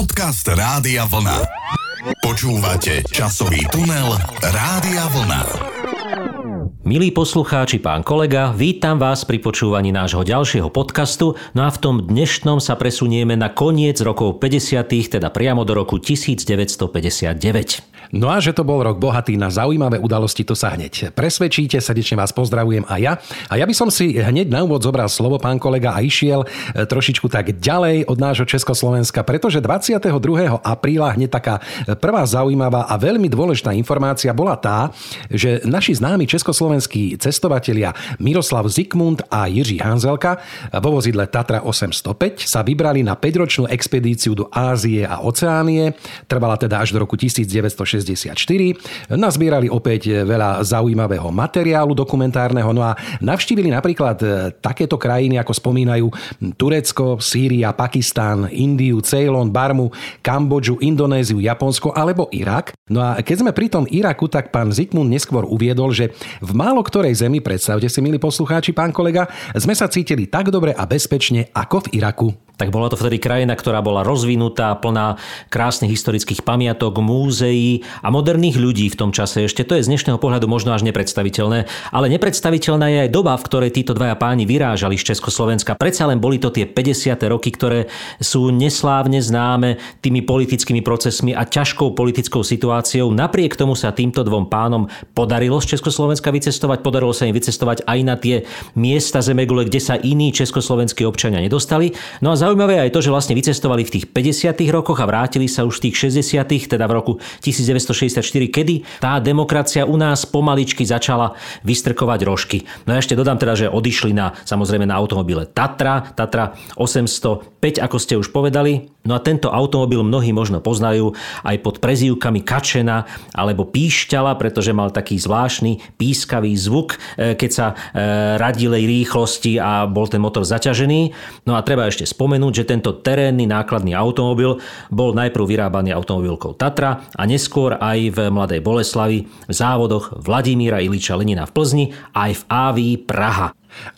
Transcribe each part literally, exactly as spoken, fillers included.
Podcast Rádia Vlna. Počúvate Časový tunel Rádia Vlna. Milí poslucháči, pán kolega, vítam vás pri počúvaní nášho ďalšieho podcastu. No a v tom dnešnom sa presunieme na koniec rokov päťdesiatych, teda priamo do roku devätnásťstopäťdesiatdeväť. No a že to bol rok bohatý na zaujímavé udalosti, to sa hneď presvedčíte. Srdečne vás pozdravujem aj ja. A ja by som si hneď na úvod zobral slovo, pán kolega, a išiel trošičku tak ďalej od nášho Československa, pretože dvadsiateho druhého apríla hneď taká prvá zaujímavá a veľmi dôležitá informácia bola tá, že naši známi československí cestovatelia Miroslav Zikmund a Jiří Hanzelka vo vozidle Tatra osemstopäť sa vybrali na päťročnú expedíciu do Ázie a Oceánie. Trvala teda až do roku devätnásťstošesťdesiatštyri. Nazbierali opäť veľa zaujímavého materiálu dokumentárneho, no a navštívili napríklad takéto krajiny, ako spomínajú Turecko, Sýria, Pakistán, Indiu, Ceylon, Barmu, Kambodžu, Indonéziu, Japonsko alebo Irak. No a keď sme pri tom Iraku, tak pán Zikmund neskôr uviedol, že v málo ktorej zemi, predstavte si, milí poslucháči, pán kolega, sme sa cítili tak dobre a bezpečne ako v Iraku. Tak bola to vtedy krajina, ktorá bola rozvinutá, plná krásnych historických pamiatok, múzeí a moderných ľudí v tom čase ešte. To je z dnešného pohľadu možno až nepredstaviteľné, ale nepredstaviteľná je aj doba, v ktorej títo dvaja páni vyrážali z Československa. Predsa len boli to tie päťdesiate roky, ktoré sú neslávne známe tými politickými procesmi a ťažkou politickou situáciou. Napriek tomu sa týmto dvom pánom podarilo z Československa vycestovať, podarilo sa im vycestovať aj na tie miesta zemegule, kde sa iní československí občania nedostali. No a zaujímavé aj to, že vlastne vycestovali v tých päťdesiatych rokoch a vrátili sa už v tých šesťdesiatych, teda v roku devätnásťstošesťdesiatštyri, kedy tá demokracia u nás pomaličky začala vystrkovať rožky. No a ešte dodám teda, že odišli na, samozrejme na automobile Tatra, Tatra osemstopäť, ako ste už povedali. No a tento automobil mnohí možno poznajú aj pod prezývkami Kačena alebo Píšťala, pretože mal taký zvláštny pískavý zvuk, keď sa radilej rýchlosti a bol ten motor zaťažený. No a treba ešte spomenúť, že tento terénny nákladný automobil bol najprv vyrábaný automobilkou Tatra a neskôr aj v Mladej Boleslavi, v závodoch Vladimíra Iliča Lenina v Plzni a aj v Ávii Praha.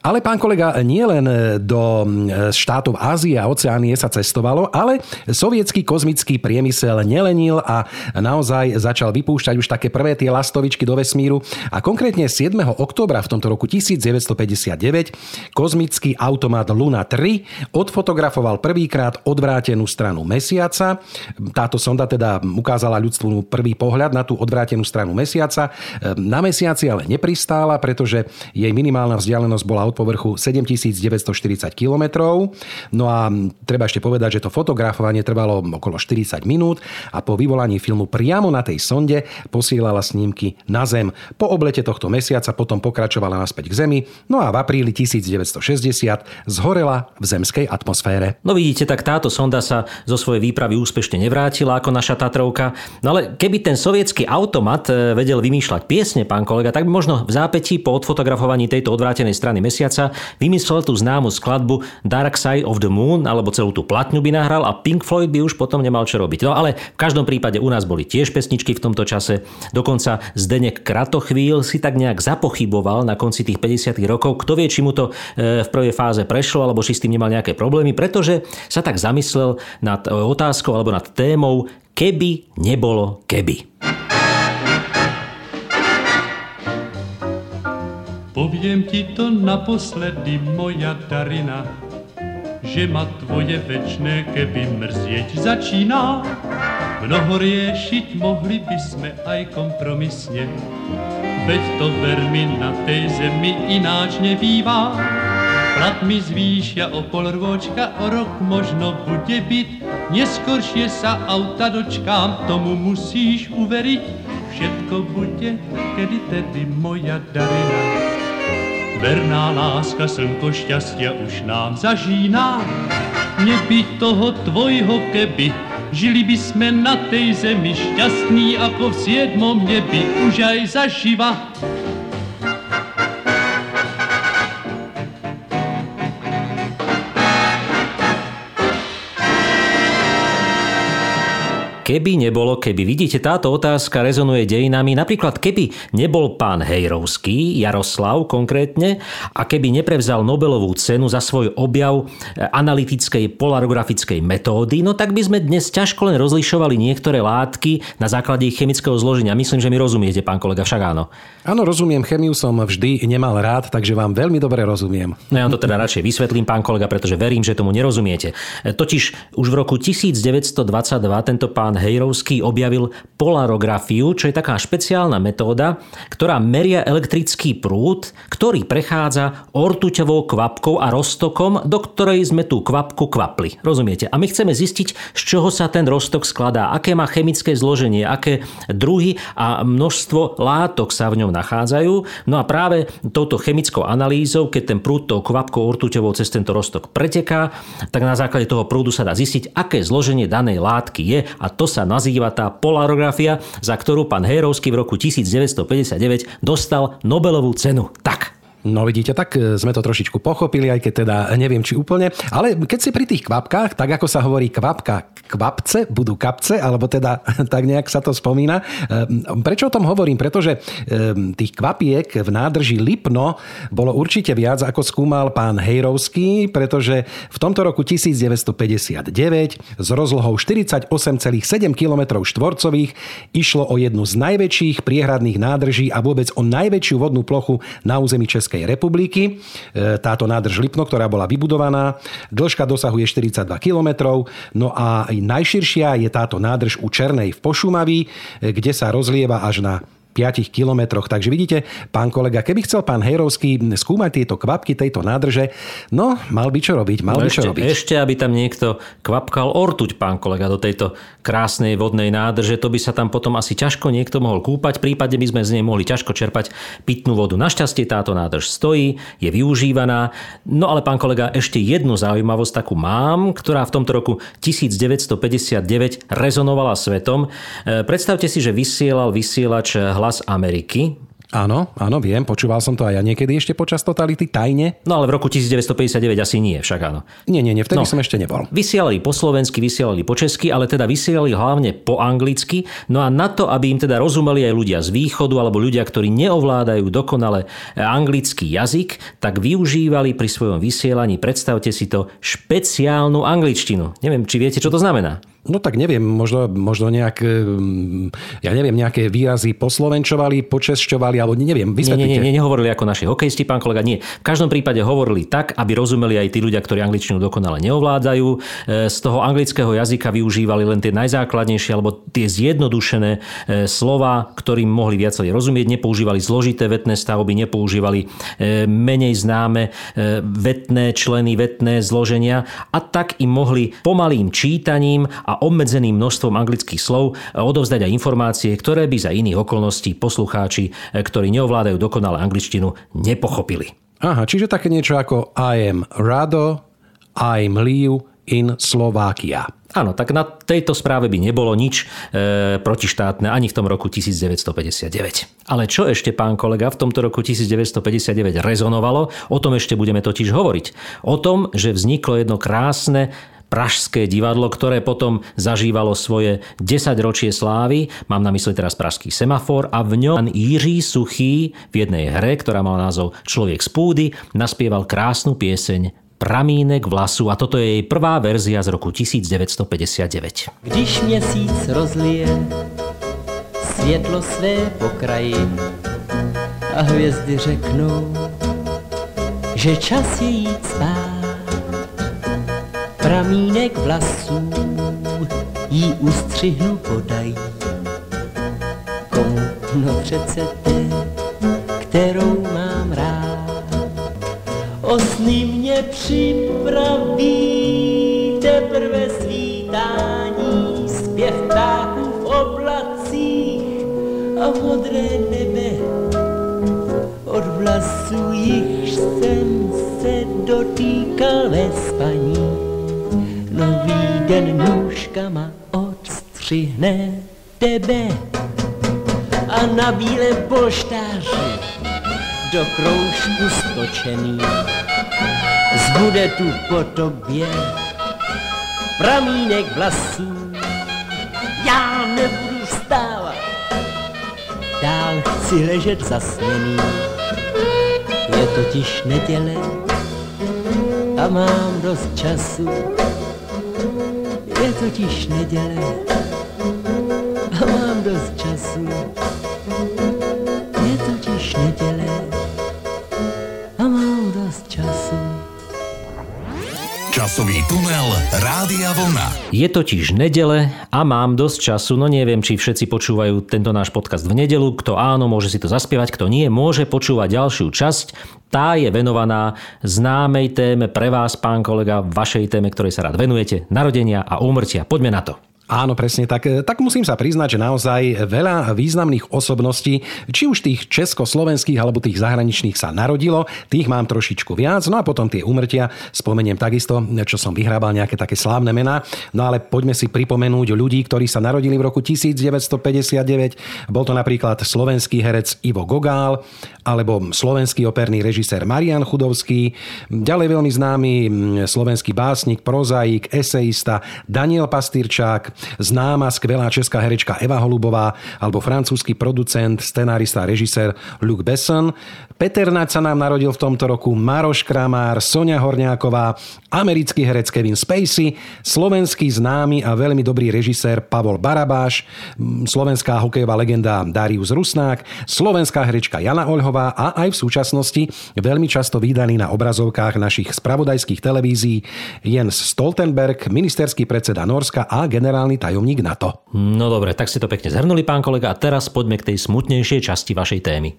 Ale pán kolega, nie len do štátov Ázie a Oceánie sa cestovalo, ale sovietský kozmický priemysel nelenil a naozaj začal vypúšťať už také prvé tie lastovičky do vesmíru. A konkrétne siedmeho októbra v tomto roku devätnásťstopäťdesiatdeväť kozmický automat Luna tri odfotografoval prvýkrát odvrátenú stranu mesiaca. Táto sonda teda ukázala ľudstvu prvý pohľad na tú odvrátenú stranu mesiaca. Na mesiaci ale nepristála, pretože jej minimálna vzdialenosť bola od povrchu sedemtisícdeväťstoštyridsať kilometrov. No a treba ešte povedať, že to fotografovanie trvalo okolo štyridsať minút a po vyvolaní filmu priamo na tej sonde posielala snímky na Zem. Po oblete tohto mesiaca potom pokračovala naspäť k Zemi, no a v apríli devätnásťstošesťdesiat zhorela v zemskej atmosfére. No vidíte, tak táto sonda sa zo svojej výpravy úspešne nevrátila ako naša Tatrovka. No ale keby ten sovietský automat vedel vymýšľať piesne, pán kolega, tak by možno v zápätí po odfotografovaní tejto odvrátenej strany mesiaca vymyslel tú známu skladbu Dark Side of the Moon, alebo celú tú platňu by nahral a Pink Floyd by už potom nemal čo robiť. No ale v každom prípade u nás boli tiež pesničky v tomto čase. Dokonca Zdenek Kratochvíľ si tak nejak zapochyboval na konci tých päťdesiatych rokov. Kto vie, či mu to v prvej fáze prešlo, alebo či s tým nemal nejaké problémy, pretože sa tak zamyslel nad otázkou alebo nad témou Keby nebolo keby. Poviem ti to naposledy, moja Darina, že ma tvoje večné keby mrzieť začíná. Mnoho riešiť mohli by sme aj kompromisne, veď to vermi na tej zemi ináč nebývá. Plat mi zvýšia o pol rôčka, o rok možno bude byť, neskoršie sa auta dočkám, tomu musíš uveriť. Všetko bude, kedy tedy, moja Darina. Verná láska, slnko šťastia už nám zažíná. Nebyť toho tvojho keby, žili by sme na tej zemi šťastní ako v siedmom nebi, už aj zaživa. keby nebolo keby. Vidíte, táto otázka rezonuje dejinami. Napríklad, keby nebol pán Hejrovský, Jaroslav konkrétne, a keby neprevzal Nobelovú cenu za svoj objav analytickej polarografickej metódy, no tak by sme dnes ťažko len rozlišovali niektoré látky na základe ich chemického zloženia. Myslím, že mi rozumiete, pán kolega, však áno. Áno, rozumiem. Chemiu som vždy nemal rád, takže vám veľmi dobre rozumiem. No ja vám to teda radšej vysvetlím, pán kolega, pretože verím, že tomu nerozumiete. Totiž už v roku devätnásť dvadsaťdva tento pán Hejrovský objavil polarografiu, čo je taká špeciálna metóda, ktorá meria elektrický prúd, ktorý prechádza ortuťovou kvapkou a roztokom, do ktorej sme tú kvapku kvapli. Rozumiete? A my chceme zistiť, z čoho sa ten roztok skladá, aké má chemické zloženie, aké druhy a množstvo látok sa v ňom nachádzajú. No a práve touto chemickou analýzou, keď ten prúd tou kvapkou ortuťovou cez tento roztok preteká, tak na základe toho prúdu sa dá zistiť, aké zloženie danej látky je, a to sa nazýva tá polarografia, za ktorú pán Hejrovský v roku devätnásť päťdesiatdeväť dostal Nobelovú cenu. Tak. No vidíte, tak sme to trošičku pochopili, aj keď teda neviem, či úplne. Ale keď si pri tých kvapkách, tak ako sa hovorí kvapka kvapce, budú kapce, alebo teda tak nejak sa to spomína. Prečo o tom hovorím? Pretože tých kvapiek v nádrži Lipno bolo určite viac, ako skúmal pán Hejrovský, pretože v tomto roku devätnásť päťdesiatdeväť s rozlohou štyridsaťosem celých sedem kilometrov štvorcových išlo o jednu z najväčších priehradných nádrží a vôbec o najväčšiu vodnú plochu na území Českej republiky. Táto nádrž Lipno, ktorá bola vybudovaná, dĺžka dosahuje štyridsaťdva kilometrov, no a aj najširšia je táto nádrž u Černej v Pošumaví, kde sa rozlieva až na piatich kilometroch. Takže vidíte, pán kolega, keby chcel pán Hejrovský skúmať tieto kvapky tejto nádrže, no mal by čo robiť, mal no by ešte, čo robiť. Ešte, aby tam niekto kvapkal ortuť, pán kolega, do tejto krásnej vodnej nádrže, to by sa tam potom asi ťažko niekto mohol kúpať, prípadne by sme z nej mohli ťažko čerpať pitnú vodu. Našťastie táto nádrž stojí, je využívaná. No ale pán kolega, ešte jednu zaujímavosť takú mám, ktorá v tomto roku devätnásť päťdesiatdeväť rezonovala svetom. Predstavte si, že vysielal vysielač Hlas Ameriky. Áno, áno, viem, počúval som to aj ja niekedy ešte počas totality, tajne. No ale v roku devätnásť päťdesiatdeväť asi nie, však áno. Nie, nie, nie, vtedy no, som ešte nebol. Vysielali po slovensky, vysielali po česky, ale teda vysielali hlavne po anglicky. No a na to, aby im teda rozumeli aj ľudia z východu alebo ľudia, ktorí neovládajú dokonale anglický jazyk, tak využívali pri svojom vysielaní, predstavte si to, špeciálnu angličtinu. Neviem, či viete, čo to znamená. No tak neviem, možno, možno nejak, ja neviem, nejaké výrazy poslovenčovali, počesťovali, alebo neviem, vysvetlite. Nie, nie, nie, nehovorili ako naši hokejisti, pán kolega, nie. V každom prípade hovorili tak, aby rozumeli aj tí ľudia, ktorí angličtinu dokonale neovládajú. Z toho anglického jazyka využívali len tie najzákladnejšie, alebo tie zjednodušené slova, ktorým mohli viacej rozumieť. Nepoužívali zložité vetné stavby, nepoužívali menej známe vetné členy, vetné zloženia, a tak im mohli pomalým čítaním a obmedzeným množstvom anglických slov odovzdať aj informácie, ktoré by za iných okolností poslucháči, ktorí neovládajú dokonale angličtinu, nepochopili. Aha, čiže také niečo ako I am Rado, I'm Liu in Slovakia. Áno, tak na tejto správe by nebolo nič e, protištátne ani v tom roku devätnásť päťdesiatdeväť. Ale čo ešte, pán kolega, v tomto roku devätnásť päťdesiatdeväť rezonovalo, o tom ešte budeme totiž hovoriť. O tom, že vzniklo jedno krásne pražské divadlo, ktoré potom zažívalo svoje desaťročie slávy. Mám na mysli teraz pražský Semafor a v ňom Jiří Suchý v jednej hre, ktorá mala názov Človek z púdy, naspieval krásnu pieseň Pramínek vlasu, a toto je jej prvá verzia z roku devätnásť päťdesiatdeväť. Když měsíc rozlije světlo své pokraji a hvězdy řeknou, že čas je jít spát, pramínek vlasů jí ústřihnu podají. Komu? No přece té, kterou mám rád. O sny mě připraví teprve svítání, zpěv ptáků v oblacích a modré nebe. Od vlasů jichž jsem se dotýkal ve spaní, nový den nůžkama odstřihne tebe a na bílém polštáři do kroužku stočený zbude tu po tobě pramínek vlasů. Já dál chci ležet zasněný. Je totiž neděle a mám dost času. Je totiž neděle a mám dost času. Je totiž neděle a mám dost času. Časový tunel Rádia Vlna. Je totiž nedele a mám dosť času, no neviem, či všetci počúvajú tento náš podcast v nedelu. Kto áno, môže si to zaspievať, kto nie, môže počúvať ďalšiu časť. Tá je venovaná známej téme pre vás, pán kolega, vašej téme, ktorej sa rád venujete, narodenia a úmrtia. Poďme na to. Áno, presne tak. Tak musím sa priznať, že naozaj veľa významných osobností, či už tých československých alebo tých zahraničných sa narodilo, tých mám trošičku viac. No a potom tie úmrtia spomeniem takisto, čo som vyhrábal, nejaké také slávne mená. No ale poďme si pripomenúť ľudí, ktorí sa narodili v roku devätnásťstopäťdesiatdeväť. Bol to napríklad slovenský herec Ivo Gogál, alebo slovenský operný režisér Marián Chudovský, ďalej veľmi známy slovenský básnik, prozaik, eseista Daniel Pastýrčák, známa skvelá česká herečka Eva Holubová alebo francúzsky producent, scenárista a režisér Luc Besson. Peter Naď sa nám narodil v tomto roku, Maroš Kramár, Soňa Horňáková, americký herec Kevin Spacey, slovenský známy a veľmi dobrý režisér Pavol Barabáš, slovenská hokejová legenda Darius Rusnák, slovenská herečka Jana Oľhová a aj v súčasnosti veľmi často vídaný na obrazovkách našich spravodajských televízií Jens Stoltenberg, ministerský predseda Norska a generálny tajomník NATO. No dobre, tak ste to pekne zhrnuli, pán kolega, a teraz poďme k tej smutnejšej časti vašej témy.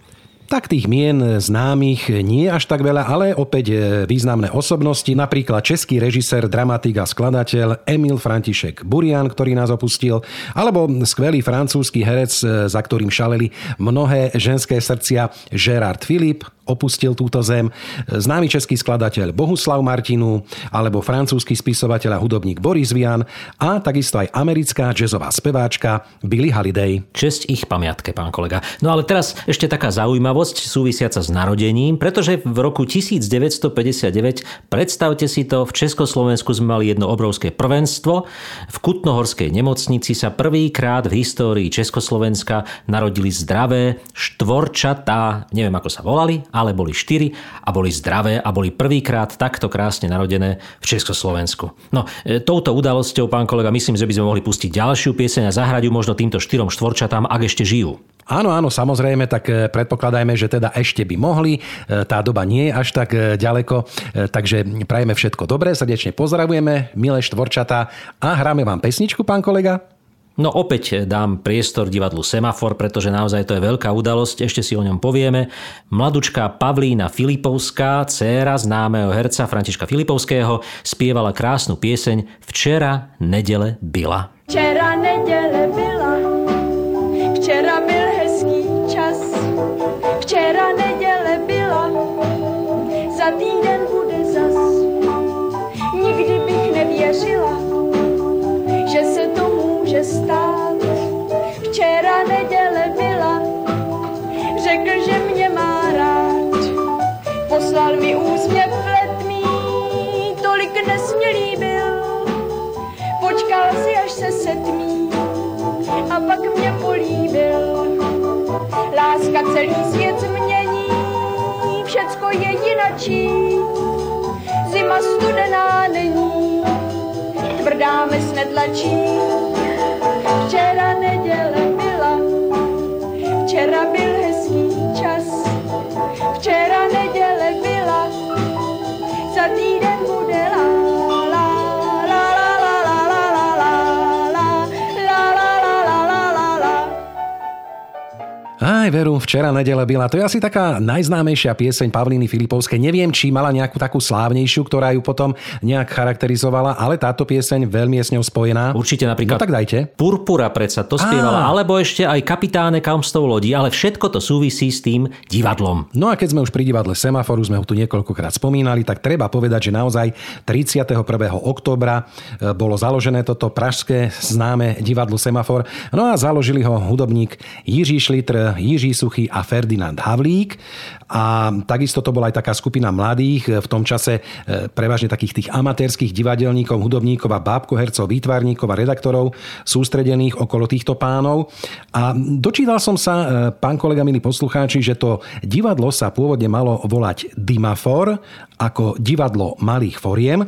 Tak tých mien známych nie až tak veľa, ale opäť významné osobnosti. Napríklad český režisér, dramatik a skladateľ Emil František Burian, ktorý nás opustil, alebo skvelý francúzsky herec, za ktorým šaleli mnohé ženské srdcia, Gérard Philippe, opustil túto zem, známy český skladateľ Bohuslav Martinu, alebo francúzsky spisovateľ a hudobník Boris Vian a takisto aj americká jazzová speváčka Billie Holiday. Česť ich pamiatke, pán kolega. No ale teraz ešte taká zaujímavosť súvisiaca s narodením, pretože v roku devätnásťstopäťdesiatdeväť, predstavte si to, v Československu sme mali jedno obrovské prvenstvo. V Kutnohorskej nemocnici sa prvýkrát v histórii Československa narodili zdravé štvorčatá, neviem ako sa volali, ale boli štyri a boli zdravé a boli prvýkrát takto krásne narodené v Československu. No, touto udalosťou, pán kolega, myslím, že by sme mohli pustiť ďalšiu pieseň a zahradiu možno týmto štyrom štvorčatám, ak ešte žijú. Áno, áno, samozrejme, tak predpokladajme, že teda ešte by mohli. Tá doba nie je až tak ďaleko, takže prajeme všetko dobré, srdečne pozdravujeme, milé štvorčatá, a hráme vám pesničku, pán kolega. No opäť dám priestor divadlu Semafor, pretože naozaj to je veľká udalosť, ešte si o ňom povieme. Mladučka Pavlína Filipovská, dcéra známeho herca Františka Filipovského, spievala krásnu pieseň Včera nedele byla. Včera nedele byla, včera byl hezký čas, včera nedele byla, za týden bude zas. Nikdy bych nevěřila, že se to může stát. Včera neděle byla, řekl, že mě má rád. Poslal mi úsměv letmý, tolik nesmělý byl. Počkal si, až se setmí, a pak mě políbil. Láska celý svět změní, všecko je jinačí. Zima studená není, tvrdá mysl netlačí. Včera neděle byla, včera byl hezký čas, včera neděle byla, za týden bude la la la la la la la la la la la la la la. Aj veru, Včera nedeľa byla. To je asi taká najznámejšia pieseň Pavlíny Filipovskej. Neviem, či mala nejakú takú slávnejšiu, ktorá ju potom nejak charakterizovala, ale táto pieseň veľmi je s ňou spojená. Určite napríklad. No tak dajte. Purpura predsa to spievala, á, alebo ešte aj Kapitáne kamstov lodí, ale všetko to súvisí s tým divadlom. No a keď sme už pri divadle Semaforu, sme ho tu niekoľkokrát spomínali, tak treba povedať, že naozaj tridsiateho prvého októbra bolo založené toto pražské známe divadlo Semafor. No a založili ho hudobník Jiří Šlitr, Jiří Suchý a Ferdinand Havlík. A takisto to bola aj taká skupina mladých, v tom čase prevažne takých tých amatérských divadelníkov, hudobníkov a bábkohercov, výtvarníkov a redaktorov sústredených okolo týchto pánov. A dočítal som sa, pán kolega, milí poslucháči, že to divadlo sa pôvodne malo volať Dymafor, ako divadlo malých foriem.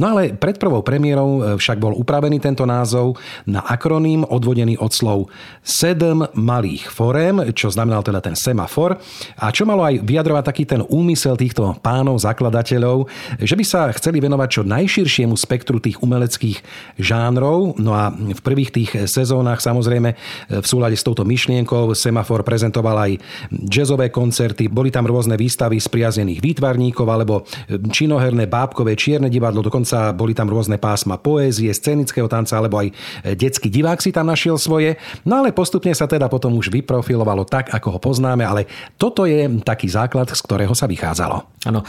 No ale pred prvou premiérou však bol upravený tento názov na akroným odvodený od slov sedem malých forem, čo znamenal teda ten semafor, a čo malo aj vyjadrovať taký ten úmysel týchto pánov, zakladateľov, že by sa chceli venovať čo najširšiemu spektru tých umeleckých žánrov. No a v prvých tých sezónach samozrejme v súlade s touto myšlienkou semafor prezentoval aj jazzové koncerty, boli tam rôzne výstavy spriaznených výtvarníkov alebo činoherné, bábkové, čierne divadlo, dokonca boli tam rôzne pásma poézie, scenického tanca, alebo aj detský divák si tam našiel svoje. No ale postupne sa teda potom už vyprofilovalo tak, ako ho poznáme, ale toto je taký základ, z ktorého sa vychádzalo. Áno,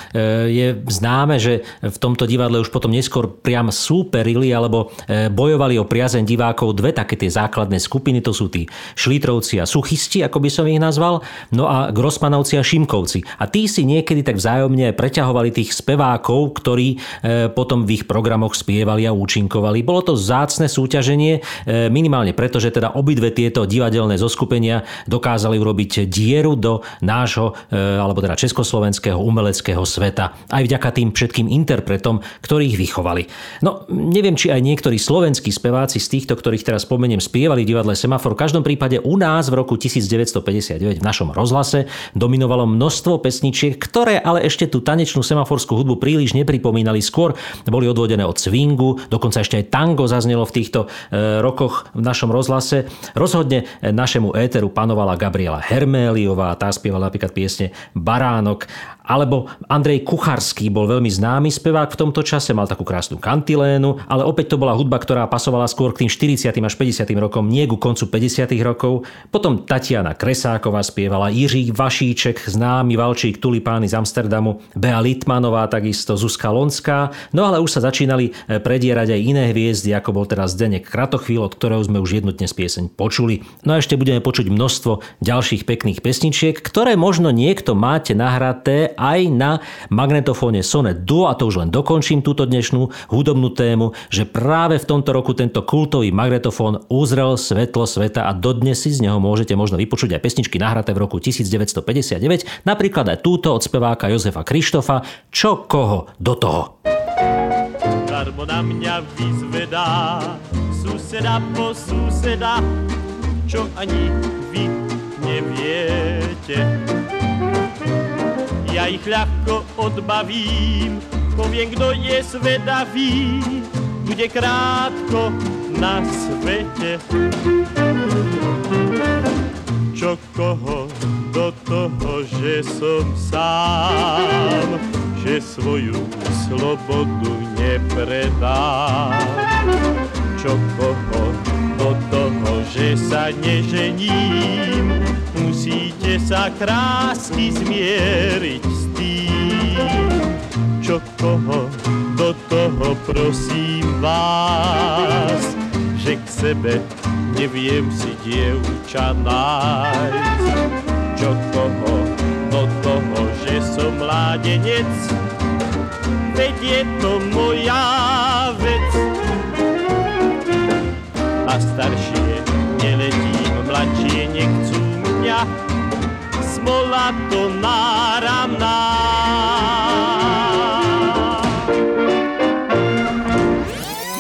je známe, že v tomto divadle už potom neskôr priam súperili alebo bojovali o priazeň divákov dve také tie základné skupiny, to sú tí šlítrovci a suchisti, ako by som ich nazval, no a grossmanovci a šimkovci. A tí si niekedy tak vzájomne preťahovali tých spevákov, ktorí potom v ich programoch spievali a účinkovali. Bolo to vzácne súťaženie, minimálne preto, že teda obidve tieto divadelné zoskupenia dokázali urobiť dieru do nášho, alebo teda československého umeleckého sveta. Aj vďaka tým všetkým interpretom, ktorí ich vychovali. No, neviem, či aj niektorí slovenskí speváci z týchto, ktorých teraz spomeniem, spievali v divadle Semafor. V každom prípade u nás v roku devätnásť päťdesiatdeväť v našom rozhlase dominovalo množstvo pesničiek, ktoré ale ešte tú tanečnú semaforskú hudbu príliš nepripomínali, skôr boli odvodené od swingu, dokonca ešte aj tango zaznelo v týchto rokoch v našom rozhlase. Rozhodne našemu éteru panovala Gabriela Herméliová, tá spievala napríklad piesne Baránok, alebo Andrej Kucharský bol veľmi známy spevák v tomto čase, mal takú krásnu kantilénu, ale opäť to bola hudba, ktorá pasovala skôr k tým štyridsiatym až päťdesiatym rokom, nie ku koncu päťdesiatych rokov. Potom Tatiana Kresáková spievala, Jiří Vašíček, známy valčík Tulipány z Amsterdamu, Bea Litmanová, takisto Zuzka Lonská. No ale už sa začínali predierať aj iné hviezdy, ako bol teraz Zdenek Kratochvíľ, od ktorého sme už jednu dnes pieseň počuli. No a ešte budeme počuť množstvo ďalších pekných pesničiek, ktoré možno niekto máte nahraté aj na magnetofóne Soné Duo. A to už len dokončím túto dnešnú hudobnú tému, že práve v tomto roku tento kultový magnetofón uzrel svetlo sveta a dodnes si z neho môžete možno vypočuť aj pesničky nahraté v roku devätnásť päťdesiatdeväť, napríklad aj túto od speváka Jozefa Krištofa, Čo koho do toho. Darmo na mňa vyzvedá suseda po suseda, čo ani vy neviete. Ja ich ľahko odbavím, poviem, kto je svedavý, bude krátko na svete. Čo koho do toho, že som sám, že svoju slobodu nepredám. Čo koho do toho, že sa nežením, musíte sa krásky zmieriť s tým. Čo koho do toho, prosím vás, že k sebe neviem si dievča nájsť. Čo koho do toho, že som mládenec, veď je to moja vec. A staršie neletím, mladšie nechcú mňa, smola to náramná.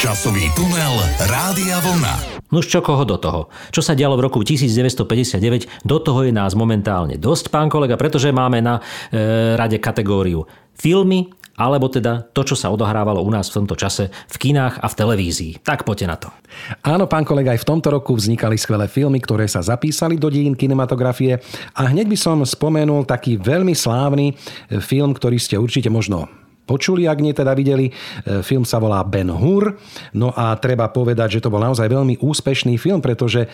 Časový tunel Rádia Vlna. No už čo koho do toho. Čo sa dialo v roku devätnásť päťdesiatdeväť, do toho je nás momentálne dosť, pán kolega, pretože máme na e, rade kategóriu filmy, alebo teda to, čo sa odohrávalo u nás v tomto čase v kinách a v televízii. Tak poďte na to. Áno, pán kolega, aj v tomto roku vznikali skvelé filmy, ktoré sa zapísali do dejín kinematografie. A hneď by som spomenul taký veľmi slávny film, ktorý ste určite možno počuli, ak nie teda videli. Film sa volá Ben Hur. No a treba povedať, že to bol naozaj veľmi úspešný film, pretože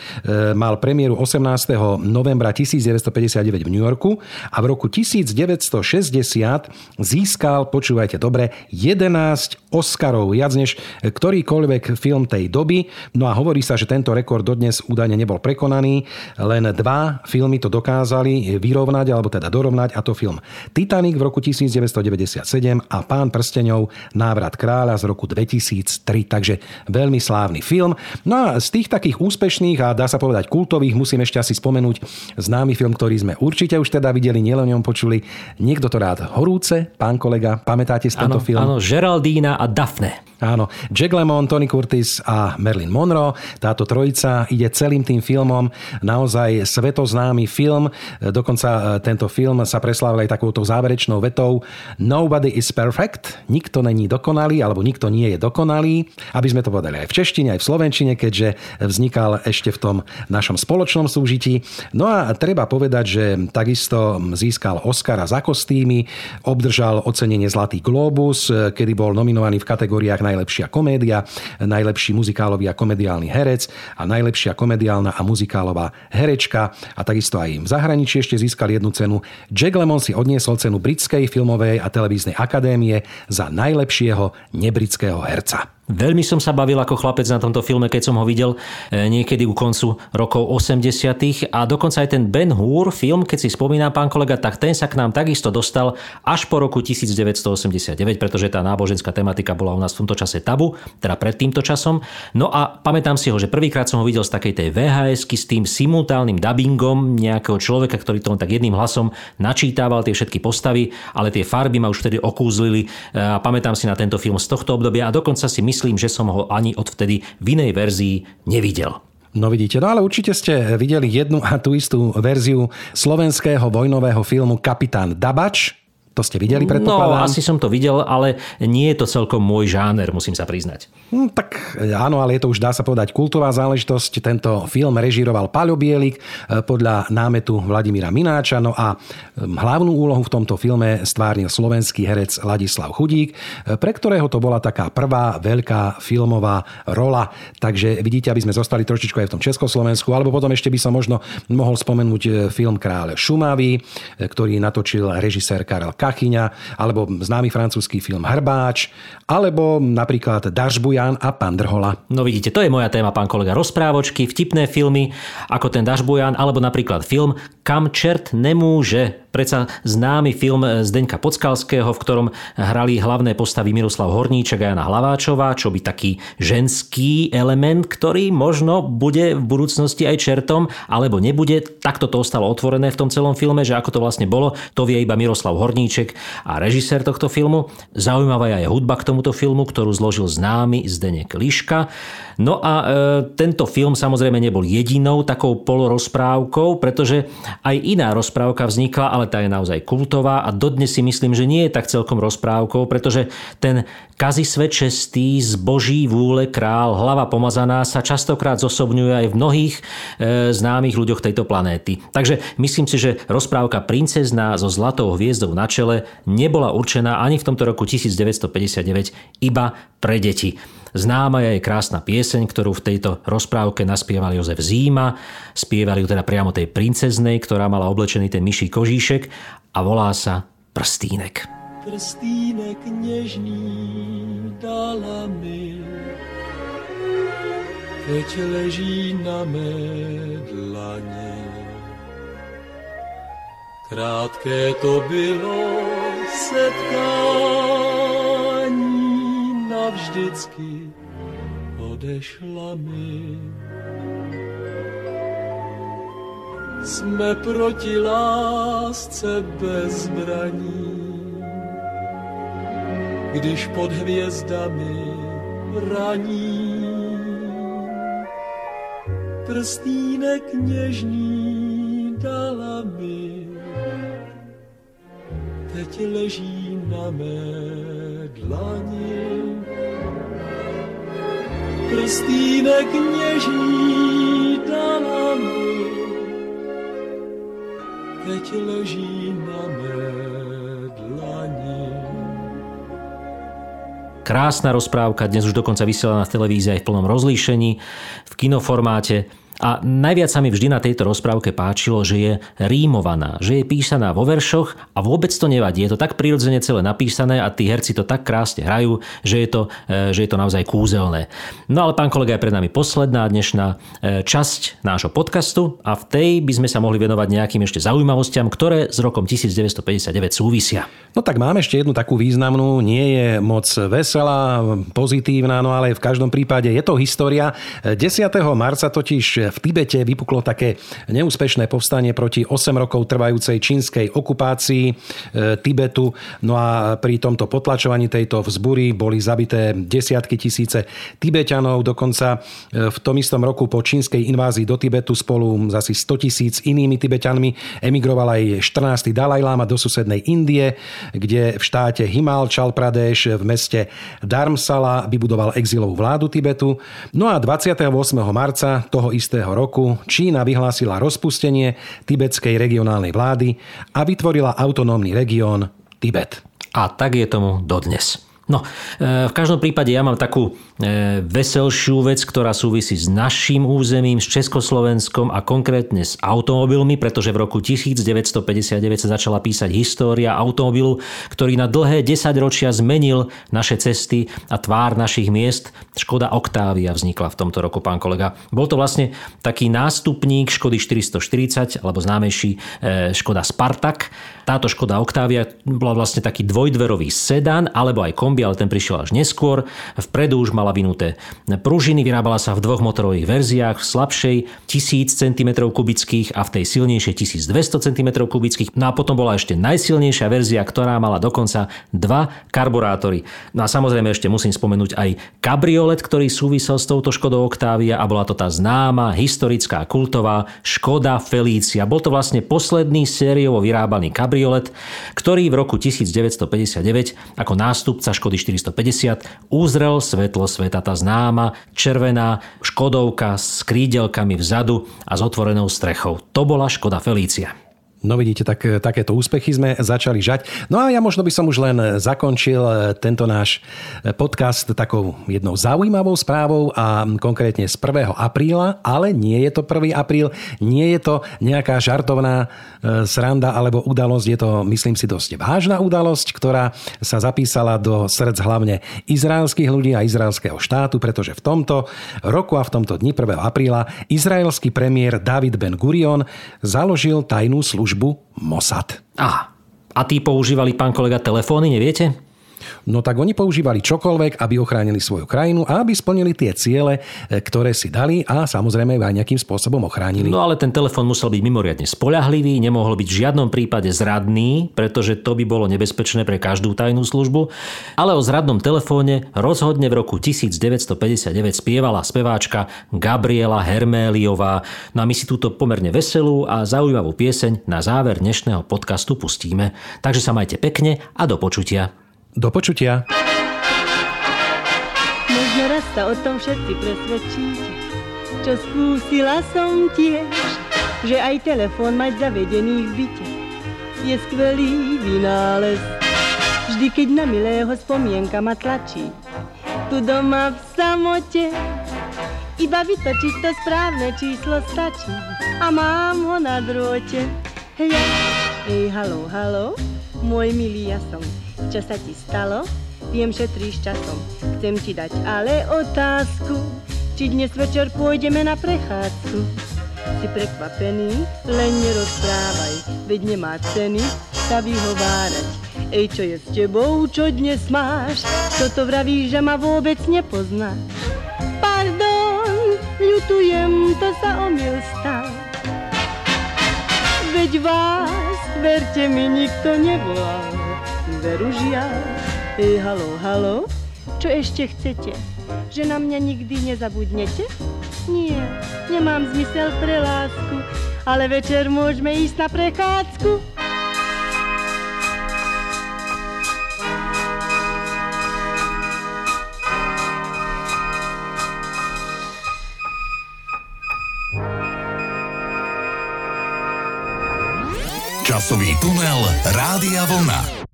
mal premiéru osemnásteho novembra tisícdeväťstopäťdesiatdeväť v New Yorku a v roku tisícdeväťstošesťdesiat získal, počúvajte dobre, jedenásť Oscarov, viac než ktorýkoľvek film tej doby. No a hovorí sa, že tento rekord dodnes údajne nebol prekonaný. Len dva filmy to dokázali vyrovnať, alebo teda dorovnať, a to film Titanic v roku tisícdeväťstodeväťdesiatsedem a Pán prstenov, návrat kráľa z roku dvetisíctri. Takže veľmi slávny film. No a z tých takých úspešných a dá sa povedať kultových musím ešte asi spomenúť známy film, ktorý sme určite už teda videli, nielen o ňom počuli. Niekto to rád. Horúce, pán kolega, pamätáte si tento film? Áno, Geraldína a Daphne. Áno, Jack Lemmon, Tony Curtis a Marilyn Monroe. Táto trojica ide celým tým filmom. Naozaj svetoznámy film. Dokonca tento film sa preslávil aj takouto záverečnou vetou Nobody is perfect. Nikto není dokonalý, alebo nikto nie je dokonalý. Aby sme to povedali aj v češtine, aj v slovenčine, keďže vznikal ešte v tom našom spoločnom súžití. No a treba povedať, že takisto získal Oscara za kostýmy, obdržal ocenenie Zlatý glóbus, kedy bol nominovaný v kategóriách na najlepšia komédia, najlepší muzikálový a komediálny herec a najlepšia komediálna a muzikálová herečka. A takisto aj im v zahraničí ešte získal jednu cenu. Jack Lemmon si odniesol cenu Britskej filmovej a televíznej akadémie za najlepšieho nebritského herca. Veľmi som sa bavil ako chlapec na tomto filme, keď som ho videl niekedy u koncu rokov osemdesiatych. A dokonca aj ten Ben Hur film, keď si spomína pán kolega, tak ten sa k nám takisto dostal až po roku tisícdeväťstoosemdesiatdeväť, pretože tá náboženská tematika bola u nás v tomto čase tabu, teda pred týmto časom. No a pamätám si ho, že prvýkrát som ho videl z takej tej vé há esky s tým simultálnym dubbingom nejakého človeka, ktorý to len tak jedným hlasom načítával tie všetky postavy, ale tie farby ma už vtedy okúzlili. A pamätám si na tento film z tohto obdobia a dokonca si myslím, že som ho ani odvtedy v inej verzii nevidel. No vidíte, no ale určite ste videli jednu a tú istú verziu slovenského vojnového filmu Kapitán Dabač. To ste videli, predpokladám? No, asi som to videl, ale nie je to celkom môj žáner, musím sa priznať. No, tak áno, ale je to už, dá sa povedať, kultová záležitosť. Tento film režíroval Paľo Bielik podľa námetu Vladimíra Mináča. No a hlavnú úlohu v tomto filme stvárnil slovenský herec Ladislav Chudík, pre ktorého to bola taká prvá veľká filmová rola. Takže vidíte, aby sme zostali trošičku aj v tom Československu, alebo potom ešte by som možno mohol spomenúť film Kráľ Šumavy, ktorý natočil režisér Karel Kachyňa, alebo známy francúzsky film Hrbáč, alebo napríklad Dažbujan a Pán Drhola. No vidíte, to je moja téma, pán kolega. Rozprávočky, vtipné filmy, ako ten Dažbujan, alebo napríklad film Kam čert nemôže. Predsa známy film Zdeňka Podskalského, v ktorom hrali hlavné postavy Miroslav Horníček a Jana Hlaváčová, čo by taký ženský element, ktorý možno bude v budúcnosti aj čertom, alebo nebude. Takto to ostalo otvorené v tom celom filme, že ako to vlastne bolo, to vie iba Miroslav Horníček a režisér tohto filmu. Zaujímavá je hudba k tomuto filmu, ktorú zložil známy Zdeněk Liška. No a e, tento film samozrejme nebol jedinou takou polorozprávkou, pretože aj iná rozprávka vznikla, ale tá je naozaj kultová a dodnes si myslím, že nie je tak celkom rozprávkou, pretože ten kazisvet čestý z Boží vôle král, hlava pomazaná sa častokrát zosobňuje aj v mnohých e, známych ľuďoch tejto planéty. Takže myslím si, že rozprávka Princezná so zlatou hviezdou na čele nebola určená ani v tomto roku tisícdeväťstopäťdesiatdeväť iba pre deti. Známa je aj krásna pieseň, ktorú v tejto rozprávke naspieval Jozef Zíma. Spievali ju teda priamo tej princeznej, ktorá mala oblečený ten myší kožíšek a volá sa Prstýnek. Prstýnek nežný dala mi, keď leží na mé dlani. Krátké to bylo setkání, navždycky odešla mi. Jsme proti lásce bez zbraní, když pod hvězdami raní. Prstýnek něžný dala mi, teď leží na mé dlani. Prstýnek něží dala mi, teď leží na mé dlani. Krásna rozprávka, dnes už dokonca vysielaná v televízii aj v plnom rozlíšení, v kinoformáte. A najviac sa mi vždy na tejto rozprávke páčilo, že je rímovaná, že je písaná vo veršoch a vôbec to nevadí. Je to tak prirodzene celé napísané a tí herci to tak krásne hrajú, že je to, že je to naozaj kúzelné. No ale pán kolega, je pred nami posledná dnešná časť nášho podcastu a v tej by sme sa mohli venovať nejakým ešte zaujímavostiam, ktoré s rokom devätnásťstopäťdesiatdeväť súvisia. No tak máme ešte jednu takú významnú, nie je moc veselá, pozitívna, no ale v každom prípade je to história. desiateho marca totiž v Tibete vypuklo také neúspešné povstanie proti osem rokov trvajúcej čínskej okupácii e, Tibetu. No a pri tomto potlačovaní tejto vzbúry boli zabité desiatky tisíce Tibeťanov. Dokonca v tom istom roku po čínskej invázii do Tibetu spolu s asi sto tisíc inými Tibeťanmi emigroval aj štrnásty Dalajláma do susednej Indie, kde v štáte Himálčal Pradeš v meste Darmsala vybudoval exilovú vládu Tibetu. No a dvadsiateho ôsmeho marca toho istého roku Čína vyhlásila rozpustenie tibetskej regionálnej vlády a vytvorila autonómny región Tibet. A tak je tomu dodnes. No, v každom prípade ja mám takú veselšiu vec, ktorá súvisí s naším územím, s Československom a konkrétne s automobilmi, pretože v roku devätnásťstopäťdesiatdeväť sa začala písať história automobilu, ktorý na dlhé desaťročia zmenil naše cesty a tvár našich miest. Škoda Octavia vznikla v tomto roku, pán kolega. Bol to vlastne taký nástupník Škody štyristoštyridsať, alebo známejší Škoda Spartak. Táto Škoda Octavia bola vlastne taký dvojdverový sedan, alebo aj kombi, ale ten prišiel až neskôr. Vpredu už mala vynuté pružiny, vyrábala sa v dvoch motorových verziách, v slabšej tisíc centimetrov kubických a v tej silnejšej tisícdvesto centimetrov kubických. No a potom bola ešte najsilnejšia verzia, ktorá mala dokonca dva karburátory. No a samozrejme ešte musím spomenúť aj kabriolet, ktorý súvisel s touto Škodou Octavia a bola to tá známa, historická, kultová Škoda Felícia. Bol to vlastne posledný sériovo vyrábaný kabriolet, ktorý v roku devätnásťstopäťdesiatdeväť ako nástupca Škody štyristopäťdesiat uzrel svetlo sveta, tá známa červená škodovka s krídelkami vzadu a s otvorenou strechou. To bola Škoda Felícia. No vidíte, tak, takéto úspechy sme začali žať. No a ja možno by som už len zakončil tento náš podcast takou jednou zaujímavou správou a konkrétne z prvého apríla, ale nie je to prvý apríl, nie je to nejaká žartovná sranda alebo udalosť, je to, myslím si, dosť vážna udalosť, ktorá sa zapísala do srdc hlavne izraelských ľudí a izraelského štátu, pretože v tomto roku a v tomto dni prvého apríla izraelský premiér David Ben Gurion založil tajnú službu Mossad. Aha. A tí používali, pán kolega, telefóny, neviete? No tak oni používali čokoľvek, aby ochránili svoju krajinu a aby splnili tie ciele, ktoré si dali a samozrejme aj nejakým spôsobom ochránili. No ale ten telefón musel byť mimoriadne spoľahlivý, nemohol byť v žiadnom prípade zradný, pretože to by bolo nebezpečné pre každú tajnú službu. Ale o zradnom telefóne rozhodne v roku devätnásťstopäťdesiatdeväť spievala speváčka Gabriela Herméliová. No a my si túto pomerne veselú a zaujímavú pieseň na záver dnešného podcastu pustíme. Takže sa majte pekne a do počutia. Do počutia. Možno raz sa o tom všetci presvedčíte, čo skúsila som tiež, že aj telefón mať zavedený v byte je skvelý vynález. Vždy, keď na milého spomienka ma tlačí, tu doma v samote, iba vytočiť to správne číslo stačí a mám ho na drôte. Hej, hej, haló, haló, môj milý, ja som. Čo sa ti stalo? Viem, šetríš časom. Chcem ti dať ale otázku, či dnes večer pôjdeme na prechádzku. Si prekvapený? Len nerozprávaj, veď nemá ceny sa vyhovárať. Ej, čo je s tebou, čo dnes máš? Čo to vravíš, že ma vôbec nepoznáš? Pardon, ľutujem, to sa omyl stal. Veď vás, verte mi, nikto nevolal. Veru žiaľ, hej, haló, haló, čo ešte chcete? Že na mňa nikdy nezabudnete? Nie, nemám zmysel pre lásku, ale večer môžeme ísť na prechádzku. Časový tunel Rádia Vlna.